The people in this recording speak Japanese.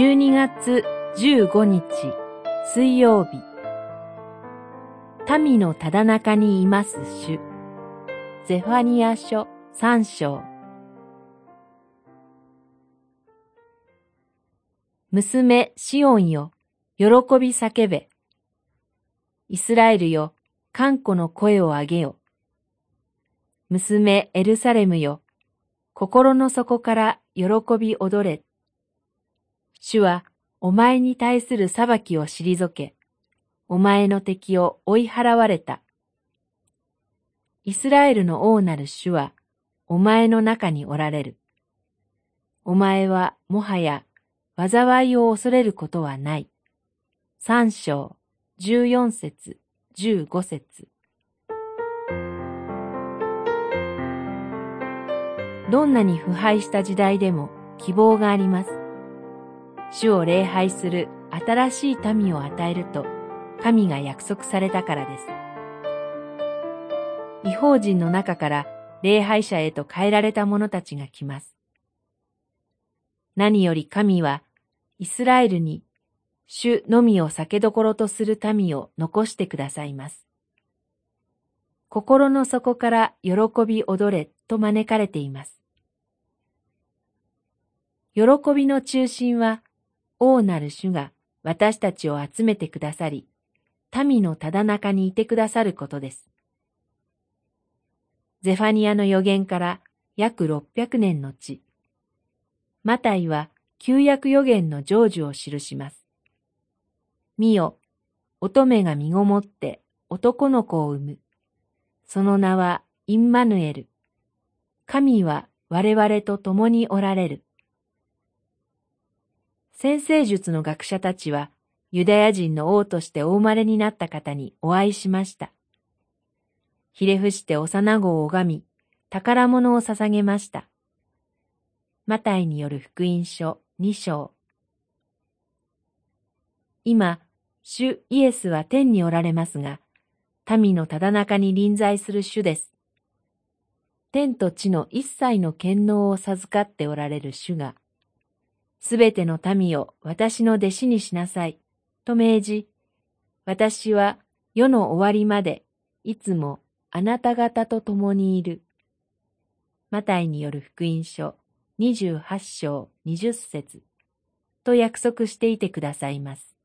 12月15日水曜日、民のただ中にいます主。ゼファニヤ書3章。娘シオンよ、喜び叫べ。イスラエルよ、歓呼の声をあげよ。娘エルサレムよ、心の底から喜び踊れ。主はお前に対する裁きを退け、お前の敵を追い払われた。イスラエルの王なる主は、お前の中におられる。お前はもはや災いを恐れることはない。3章14節15節。どんなに腐敗した時代でも希望があります。主を礼拝する新しい民を与えると神が約束されたからです。異邦人の中から礼拝者へと変えられた者たちが来ます。何より神はイスラエルに主のみを酒どころとする民を残してくださいます。心の底から喜び踊れと招かれています。喜びの中心は王なる主が私たちを集めてくださり、民のただ中にいてくださることです。ゼファニヤの預言から約600年後、マタイは旧約預言の成就を記します。見よ、乙女が身ごもって男の子を産む。その名はインマヌエル。神は我々と共におられる。先生術の学者たちは、ユダヤ人の王としてお生まれになった方にお会いしました。ひれ伏して幼子を拝み、宝物を捧げました。マタイによる福音書2章。今、主イエスは天におられますが、民のただ中に臨在する主です。天と地の一切の権能を授かっておられる主が、すべての民を私の弟子にしなさい、と命じ、私は世の終わりまで、いつもあなた方と共にいる。マタイによる福音書28章20節と約束していてくださいます。